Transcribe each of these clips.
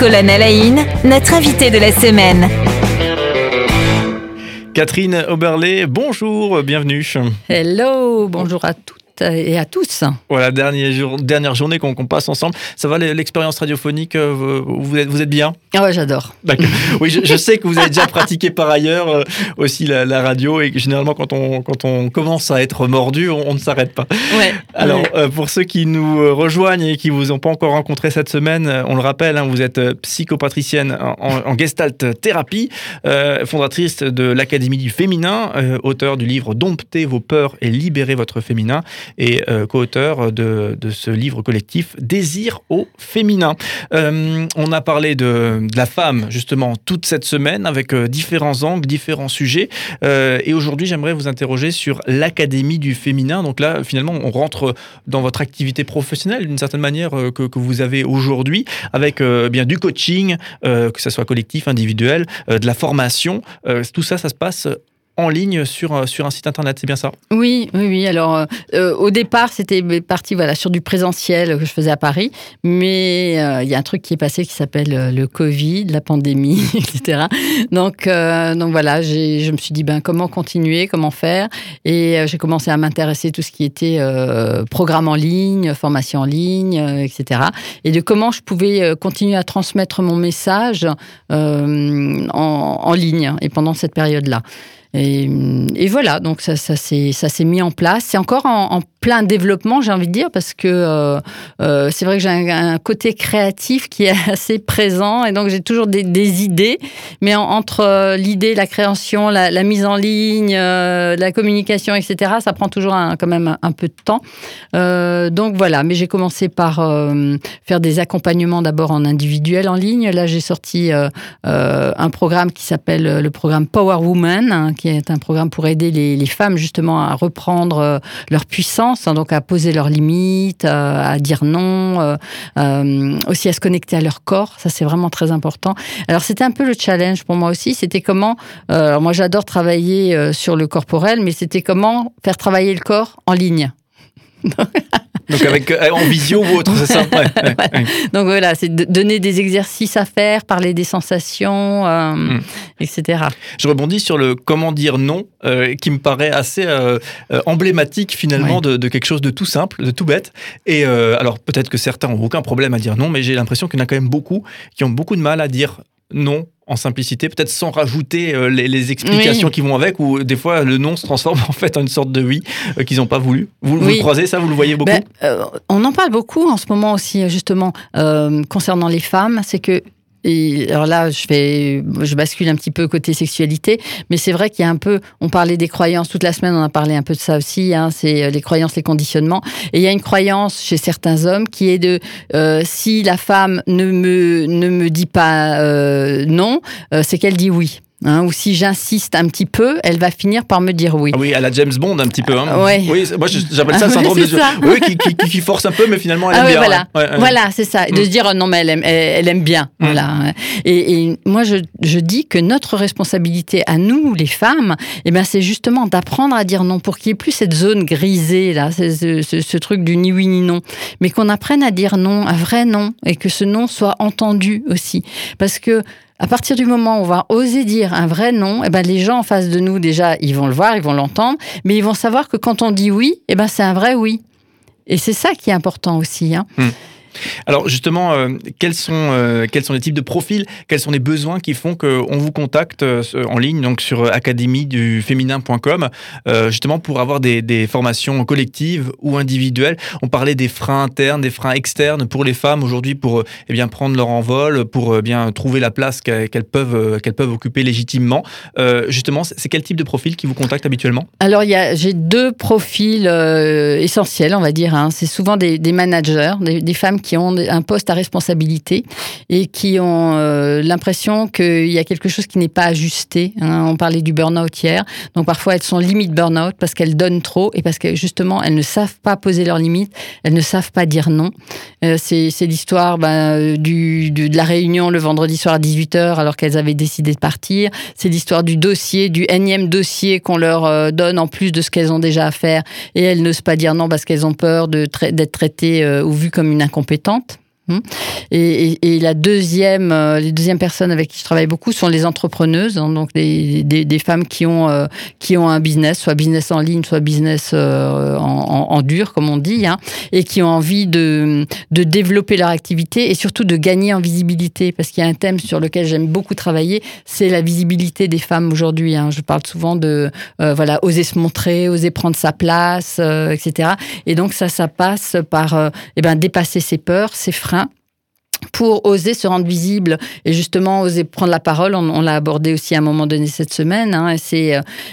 Colonnes à la Une, notre invitée de la semaine. Catherine Oberlé, bonjour, bienvenue. Hello, bonjour à toutes et à tous. Voilà, dernière journée qu'on passe ensemble. Ça va, l'expérience radiophonique, vous êtes bien? Ah ouais, j'adore. D'accord. Oui, je sais que vous avez déjà pratiqué par ailleurs aussi la radio, et que généralement quand on commence à être mordu, on ne s'arrête pas. Ouais. Alors, ouais. Pour ceux qui nous rejoignent et qui ne vous ont pas encore rencontré cette semaine, on le rappelle, hein, vous êtes psychopatricienne en Gestalt Thérapie, fondatrice de l'Académie du Féminin, auteure du livre « Domptez vos peurs et libérez votre féminin », et co-auteur de ce livre collectif « Désir au féminin ». On a parlé de la femme, justement, toute cette semaine, avec différents angles, différents sujets. Et aujourd'hui, j'aimerais vous interroger sur l'Académie du féminin. Donc là, finalement, on rentre dans votre activité professionnelle, d'une certaine manière, que vous avez aujourd'hui, avec bien du coaching, que ce soit collectif, individuel, de la formation. Tout ça, ça se passe en ligne sur un site internet, c'est bien ça? Oui. Alors, au départ, c'était parti sur du présentiel que je faisais à Paris, mais il y a un truc qui est passé qui s'appelle le Covid, la pandémie, etc. Donc voilà, je me suis dit, comment continuer, comment faire? Et j'ai commencé à m'intéresser à tout ce qui était programme en ligne, formation en ligne, etc. Et de comment je pouvais continuer à transmettre mon message en ligne, et pendant cette période-là. Et voilà, donc ça s'est mis en place. C'est encore en plein développement, j'ai envie de dire, parce que c'est vrai que j'ai un côté créatif qui est assez présent, et donc j'ai toujours des idées, mais entre l'idée, la création, la mise en ligne, la communication, etc., ça prend toujours quand même un peu de temps. Donc voilà, mais j'ai commencé par faire des accompagnements d'abord en individuel en ligne. Là, j'ai sorti un programme qui s'appelle le programme Power Woman, hein, qui est un programme pour aider les femmes justement à reprendre leur puissance, donc à poser leurs limites, à dire non, aussi à se connecter à leur corps. Ça, c'est vraiment très important. Alors, c'était un peu le challenge pour moi aussi. C'était comment... moi, j'adore travailler sur le corporel, mais c'était comment faire travailler le corps en ligne. Donc en visio ou autre, c'est ça. Ouais. Voilà. Donc voilà, c'est donner des exercices à faire, parler des sensations, etc. Je rebondis sur le comment dire non, qui me paraît assez emblématique finalement, oui, de quelque chose de tout simple, de tout bête. Et alors peut-être que certains n'ont aucun problème à dire non, mais j'ai l'impression qu'il y en a quand même beaucoup qui ont beaucoup de mal à dire non en simplicité, peut-être sans rajouter les explications, oui, qui vont avec, ou des fois le non se transforme en fait en une sorte de oui qu'ils n'ont pas voulu. Vous oui, le croisez, ça, vous le voyez beaucoup? On en parle beaucoup en ce moment aussi, justement, concernant les femmes, c'est que... Et alors là, je bascule un petit peu côté sexualité, mais c'est vrai qu'il y a un peu... On parlait des croyances, toute la semaine on a parlé un peu de ça aussi, hein, c'est les croyances, les conditionnements. Et il y a une croyance chez certains hommes qui est de si la femme ne me dit pas non, c'est qu'elle dit oui. Hein, ou si j'insiste un petit peu, elle va finir par me dire oui. Ah oui, à la James Bond un petit peu. Hein. Ouais. Oui, moi j'appelle ça le syndrome de... Ça. Oui, qui force un peu, mais finalement elle aime bien. Voilà. Ouais, voilà, c'est ça. De se dire non, mais elle aime bien. Voilà. Et moi je dis que notre responsabilité à nous, les femmes, c'est justement d'apprendre à dire non, pour qu'il n'y ait plus cette zone grisée là, ce truc du ni oui ni non, mais qu'on apprenne à dire non, un vrai non, et que ce non soit entendu aussi, parce que à partir du moment où on va oser dire un vrai non, les gens en face de nous, déjà, ils vont le voir, ils vont l'entendre, mais ils vont savoir que quand on dit oui, c'est un vrai oui. Et c'est ça qui est important aussi, hein. Alors justement, quels sont les types de profils, quels sont les besoins qui font qu'on vous contacte en ligne, donc sur academiedufeminin.com, justement pour avoir des formations collectives ou individuelles? On parlait des freins internes, des freins externes pour les femmes aujourd'hui pour prendre leur envol, pour trouver la place qu'elles peuvent occuper légitimement. Justement, c'est quel type de profil qui vous contacte habituellement? Alors j'ai deux profils essentiels, on va dire, hein. C'est souvent des managers, des femmes qui ont un poste à responsabilité et qui ont l'impression qu'il y a quelque chose qui n'est pas ajusté, hein. On parlait du burn-out hier. Donc parfois, elles sont limite burn-out parce qu'elles donnent trop et parce que justement, elles ne savent pas poser leurs limites, elles ne savent pas dire non. C'est l'histoire de la réunion le vendredi soir à 18h alors qu'elles avaient décidé de partir. C'est l'histoire du dossier, du énième dossier qu'on leur donne en plus de ce qu'elles ont déjà à faire, et elles n'osent pas dire non parce qu'elles ont peur d'être traitées ou vues comme une incompétente. Et la deuxième, les deuxièmes personnes avec qui je travaille beaucoup sont les entrepreneuses, hein, donc des femmes qui ont un business, soit business en ligne, soit business en dur, comme on dit, hein, et qui ont envie de développer leur activité et surtout de gagner en visibilité, parce qu'il y a un thème sur lequel j'aime beaucoup travailler, c'est la visibilité des femmes aujourd'hui. Hein. Je parle souvent de oser se montrer, oser prendre sa place, etc. Et donc ça passe par dépasser ses peurs, ses freins, pour oser se rendre visible et justement oser prendre la parole. On l'a abordé aussi à un moment donné cette semaine, hein,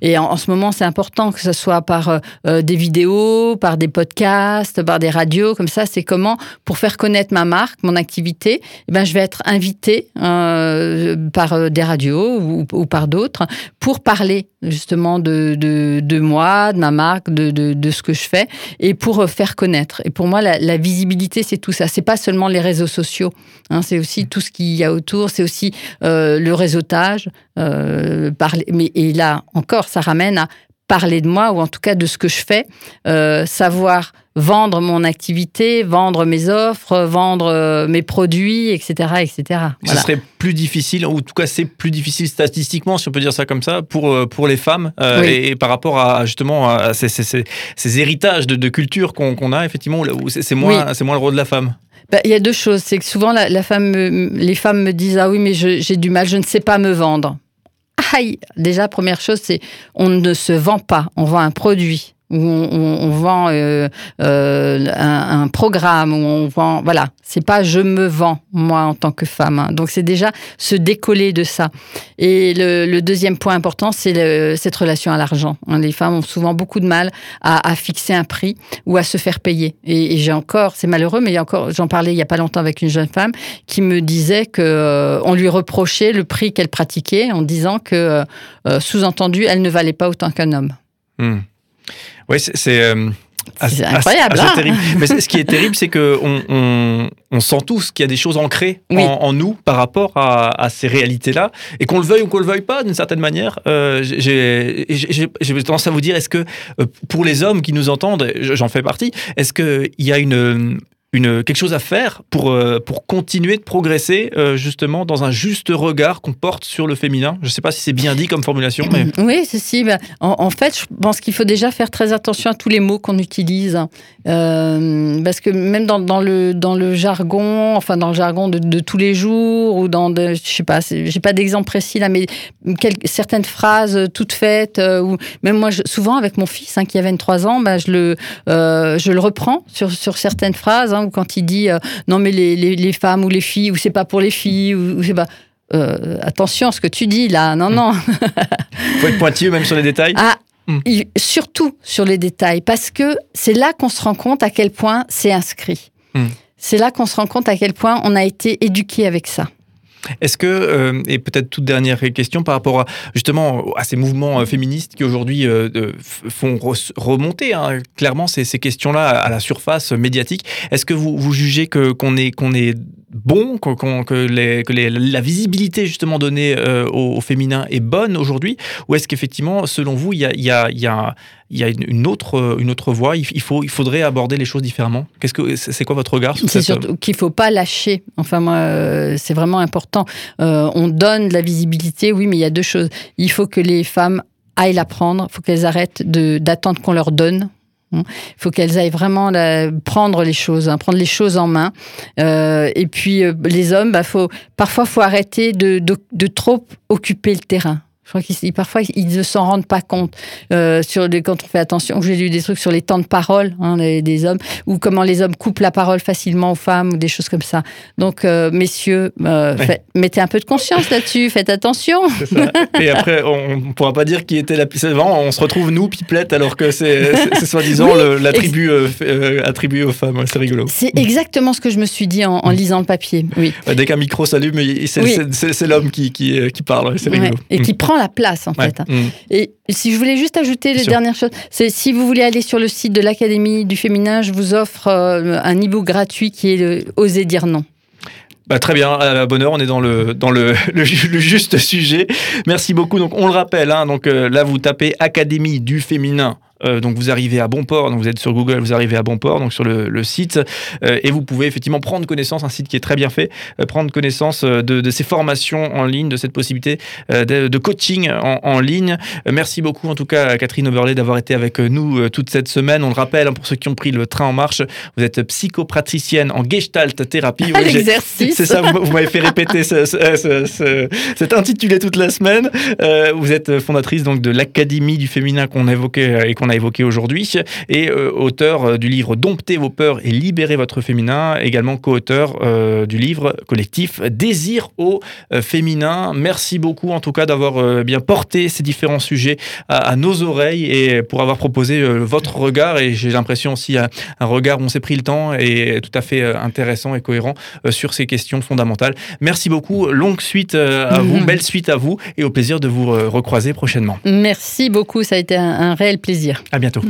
et en ce moment c'est important que ce soit par des vidéos, par des podcasts, par des radios, comme ça c'est comment pour faire connaître ma marque, mon activité, je vais être invitée par des radios ou par d'autres pour parler justement de moi, de ma marque, de ce que je fais et pour faire connaître. Et pour moi la visibilité c'est tout ça, c'est pas seulement les réseaux sociaux. Hein, c'est aussi tout ce qu'il y a autour, c'est aussi le réseautage. Et là encore, ça ramène à parler de moi, ou en tout cas de ce que je fais, savoir vendre mon activité, vendre mes offres, vendre mes produits, etc. etc. Voilà. Ce serait plus difficile, ou en tout cas c'est plus difficile statistiquement, si on peut dire ça comme ça, pour les femmes, oui. et par rapport à justement à ces héritages de culture qu'on a, effectivement, où c'est moins le rôle de la femme. Il y a deux choses, c'est que souvent les femmes me disent « Ah oui, mais j'ai du mal, je ne sais pas me vendre. » Aïe ! Déjà, première chose, c'est on ne se vend pas, on vend un produit. Où on vend un programme, où on vend... Voilà, c'est pas « je me vends, moi, en tant que femme hein. ». Donc, c'est déjà se décoller de ça. Et le deuxième point important, c'est cette relation à l'argent. Les femmes ont souvent beaucoup de mal à fixer un prix ou à se faire payer. Et j'ai encore... C'est malheureux, mais j'en parlais il n'y a pas longtemps avec une jeune femme qui me disait qu'on lui reprochait le prix qu'elle pratiquait en disant que, sous-entendu, elle ne valait pas autant qu'un homme. Mmh. Oui, c'est incroyable, assez terrible. Mais ce qui est terrible, c'est qu'on sent tous qu'il y a des choses ancrées en nous par rapport à ces réalités-là, et qu'on le veuille ou qu'on le veuille pas, d'une certaine manière. J'ai tendance à vous dire, est-ce que pour les hommes qui nous entendent, j'en fais partie, est-ce qu'il y a quelque chose à faire pour continuer de progresser justement dans un juste regard qu'on porte sur le féminin. Je ne sais pas si c'est bien dit comme formulation, mais... Oui, ceci. En fait, je pense qu'il faut déjà faire très attention à tous les mots qu'on utilise. Parce que même dans le jargon, enfin dans le jargon de tous les jours, ou je ne sais pas, je n'ai pas d'exemple précis là, mais certaines phrases toutes faites, ou même moi, souvent avec mon fils qui a 23 ans, je le reprends sur certaines phrases, ou quand il dit non mais les femmes ou les filles, ou c'est pas pour les filles, ou c'est pas... attention à ce que tu dis là, non. Faut être pointilleux même sur les détails. Surtout sur les détails, parce que c'est là qu'on se rend compte à quel point c'est inscrit. C'est là qu'on se rend compte à quel point on a été éduqué avec ça. Est-ce que, et peut-être toute dernière question par rapport à ces mouvements féministes qui aujourd'hui font remonter clairement ces questions-là à la surface médiatique, est-ce que vous jugez qu'on est bon, que la visibilité justement donnée au féminin est bonne aujourd'hui, ou est-ce qu'effectivement, selon vous, il y a une autre voie, il faudrait aborder les choses différemment? C'est quoi votre regard sur ça? C'est surtout qu'il ne faut pas lâcher. Enfin, moi, c'est vraiment important. On donne de la visibilité, oui, mais il y a deux choses. Il faut que les femmes aillent la prendre, il faut qu'elles arrêtent d'attendre qu'on leur donne. Il faut qu'elles aillent vraiment prendre les choses, prendre les choses en main. Et puis, les hommes, parfois, il faut arrêter de trop occuper le terrain. Je crois parfois, ils ne s'en rendent pas compte. Quand on fait attention, j'ai lu des trucs sur les temps de parole des hommes, ou comment les hommes coupent la parole facilement aux femmes, ou des choses comme ça. Donc, messieurs, mettez un peu de conscience là-dessus, faites attention. C'est ça. Et après, on ne pourra pas dire qui était la... On se retrouve, nous, pipelettes, alors que c'est soi-disant l'attribut attribué aux femmes. C'est rigolo. C'est exactement ce que je me suis dit en lisant le papier. Oui. Dès qu'un micro s'allume, c'est l'homme qui parle. C'est rigolo. Et qui prend la place, en fait. Et si je voulais juste ajouter les dernières choses, c'est si vous voulez aller sur le site de l'Académie du Féminin, je vous offre un e-book gratuit qui est « Oser dire non ». Très bien, à la bonne heure, on est dans le juste sujet. Merci beaucoup. Donc, on le rappelle, donc, là, vous tapez « Académie du Féminin ». Donc vous arrivez à bon port, donc vous êtes sur Google, vous arrivez à bon port, donc sur le site, et vous pouvez effectivement prendre connaissance, un site qui est très bien fait, prendre connaissance de ces formations en ligne, de cette possibilité de coaching en ligne. Merci beaucoup en tout cas à Catherine Oberlé d'avoir été avec nous toute cette semaine. On le rappelle, pour ceux qui ont pris le train en marche, vous êtes psychopraticienne en Gestalt Thérapie. Oui, l'exercice. C'est ça, vous m'avez fait répéter cet intitulé toute la semaine. Vous êtes fondatrice donc de l'Académie du Féminin qu'on a évoqué aujourd'hui, et auteur du livre Domptez vos peurs et libérez votre féminin, également co-auteur du livre collectif Désir au féminin. Merci beaucoup en tout cas d'avoir bien porté ces différents sujets à nos oreilles et pour avoir proposé votre regard, et j'ai l'impression aussi un regard où on s'est pris le temps et tout à fait intéressant et cohérent sur ces questions fondamentales. Merci beaucoup, longue suite à vous, belle suite à vous, et au plaisir de vous recroiser prochainement. Merci beaucoup, ça a été un réel plaisir. À bientôt.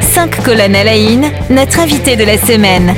Cinq colonnes à la une, notre invité de la semaine.